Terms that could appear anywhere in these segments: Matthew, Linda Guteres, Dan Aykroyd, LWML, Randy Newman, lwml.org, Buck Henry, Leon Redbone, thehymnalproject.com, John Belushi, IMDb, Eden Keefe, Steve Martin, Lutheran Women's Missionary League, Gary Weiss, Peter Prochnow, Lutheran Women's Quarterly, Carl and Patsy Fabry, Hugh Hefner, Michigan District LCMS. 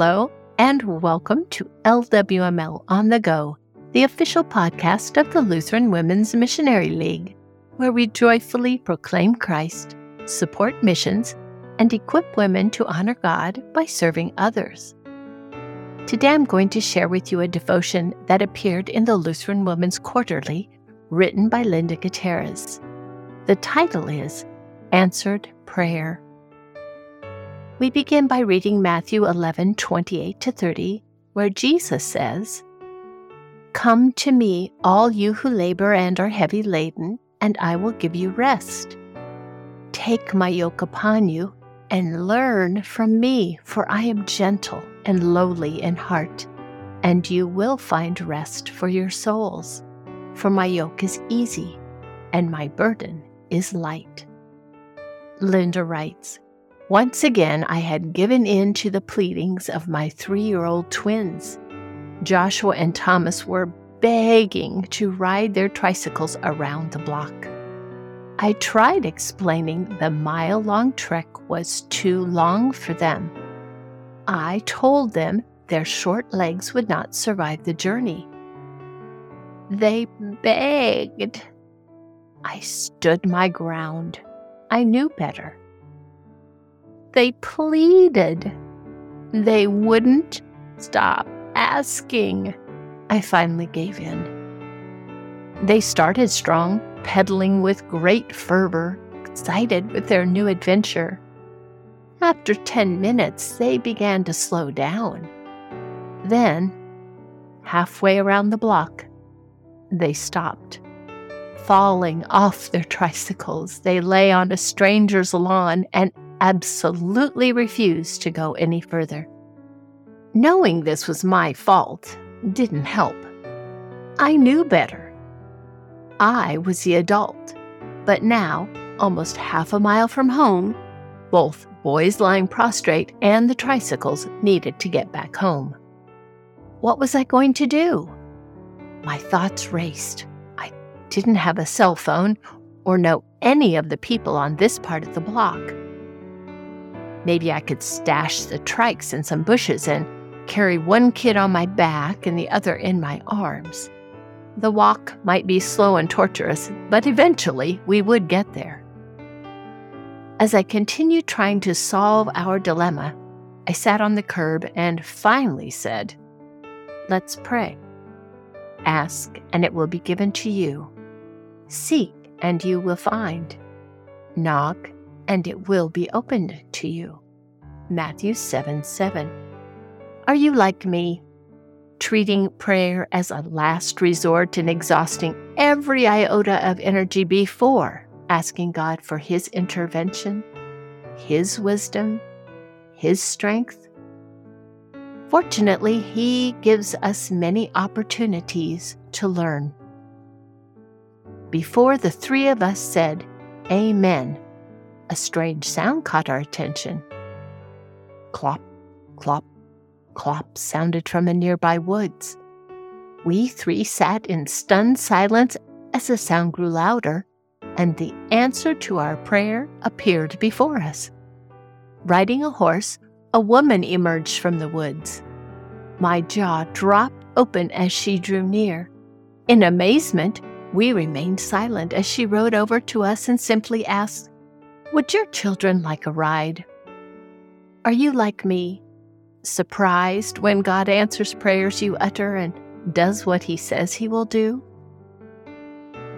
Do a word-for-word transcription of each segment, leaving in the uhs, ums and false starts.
Hello, and welcome to L W M L On The Go, the official podcast of the Lutheran Women's Missionary League, where we joyfully proclaim Christ, support missions, and equip women to honor God by serving others. Today I'm going to share with you a devotion that appeared in the Lutheran Women's Quarterly, written by Linda Guteres. The title is Answered Prayer. We begin by reading Matthew eleven, twenty-eight to thirty, where Jesus says, "Come to me, all you who labor and are heavy laden, and I will give you rest. Take my yoke upon you, and learn from me, for I am gentle and lowly in heart, and you will find rest for your souls. For my yoke is easy, and my burden is light." Linda writes, "Once again I had given in to the pleadings of my three-year-old twins. Joshua and Thomas were begging to ride their tricycles around the block. I tried explaining the mile-long trek was too long for them. I told them their short legs would not survive the journey. They begged. I stood my ground. I knew better. They pleaded. They wouldn't stop asking. I finally gave in. They started strong, pedaling with great fervor, excited with their new adventure. After ten minutes, they began to slow down. Then, halfway around the block, they stopped. Falling off their tricycles, they lay on a stranger's lawn and absolutely refused to go any further. Knowing this was my fault didn't help. I knew better. I was the adult, but now, almost half a mile from home, both boys lying prostrate and the tricycles needed to get back home. What was I going to do? My thoughts raced. I didn't have a cell phone or know any of the people on this part of the block. Maybe I could stash the trikes in some bushes and carry one kid on my back and the other in my arms. The walk might be slow and torturous, but eventually we would get there." As I continued trying to solve our dilemma, I sat on the curb and finally said, "Let's pray. Ask, and it will be given to you. Seek, and you will find. Knock, and it will be opened to you." Matthew seven seven. Are you like me? Treating prayer as a last resort and exhausting every iota of energy before asking God for His intervention, His wisdom, His strength? Fortunately, He gives us many opportunities to learn. Before the three of us said, "Amen," a strange sound caught our attention. Clop, clop, clop sounded from a nearby woods. We three sat in stunned silence as the sound grew louder, and the answer to our prayer appeared before us. Riding a horse, a woman emerged from the woods. My jaw dropped open as she drew near. In amazement, we remained silent as she rode over to us and simply asked, "Would your children like a ride?" Are you like me? Surprised when God answers prayers you utter and does what He says He will do?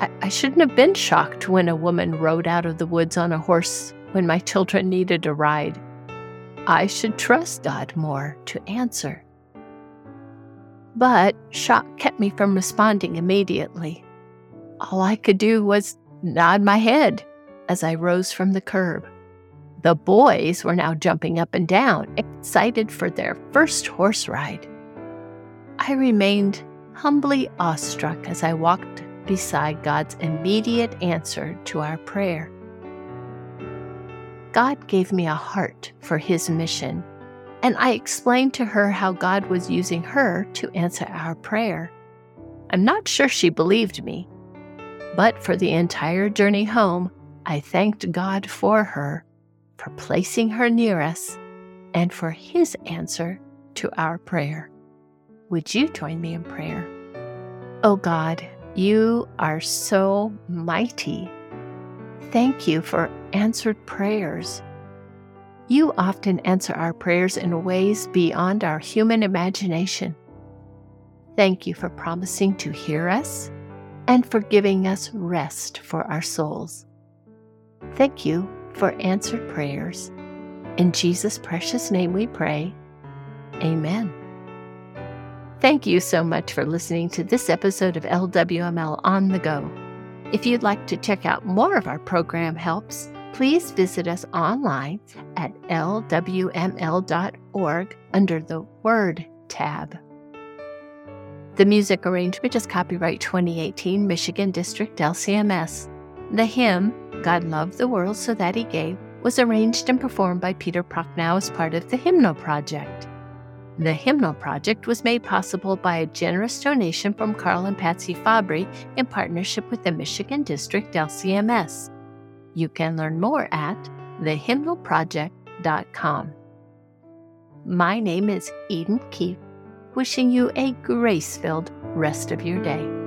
I, I shouldn't have been shocked when a woman rode out of the woods on a horse when my children needed a ride. I should trust God more to answer. But shock kept me from responding immediately. All I could do was nod my head as I rose from the curb. The boys were now jumping up and down, excited for their first horse ride. I remained humbly awestruck as I walked beside God's immediate answer to our prayer. God gave me a heart for His mission, and I explained to her how God was using her to answer our prayer. I'm not sure she believed me, but for the entire journey home, I thanked God for her, for placing her near us, and for His answer to our prayer. Would you join me in prayer? Oh God, you are so mighty. Thank you for answered prayers. You often answer our prayers in ways beyond our human imagination. Thank you for promising to hear us and for giving us rest for our souls. Thank you for answered prayers. In Jesus' precious name we pray. Amen. Thank you so much for listening to this episode of L W M L On the Go. If you'd like to check out more of our program helps, please visit us online at l w m l dot org under the Word tab. The music arrangement is copyright twenty eighteen Michigan District L C M S. The hymn, God Loved the World So That He Gave, was arranged and performed by Peter Prochnow as part of the Hymnal Project. The Hymnal Project was made possible by a generous donation from Carl and Patsy Fabry in partnership with the Michigan District L C M S. You can learn more at the hymnal project dot com. My name is Eden Keefe, wishing you a grace-filled rest of your day.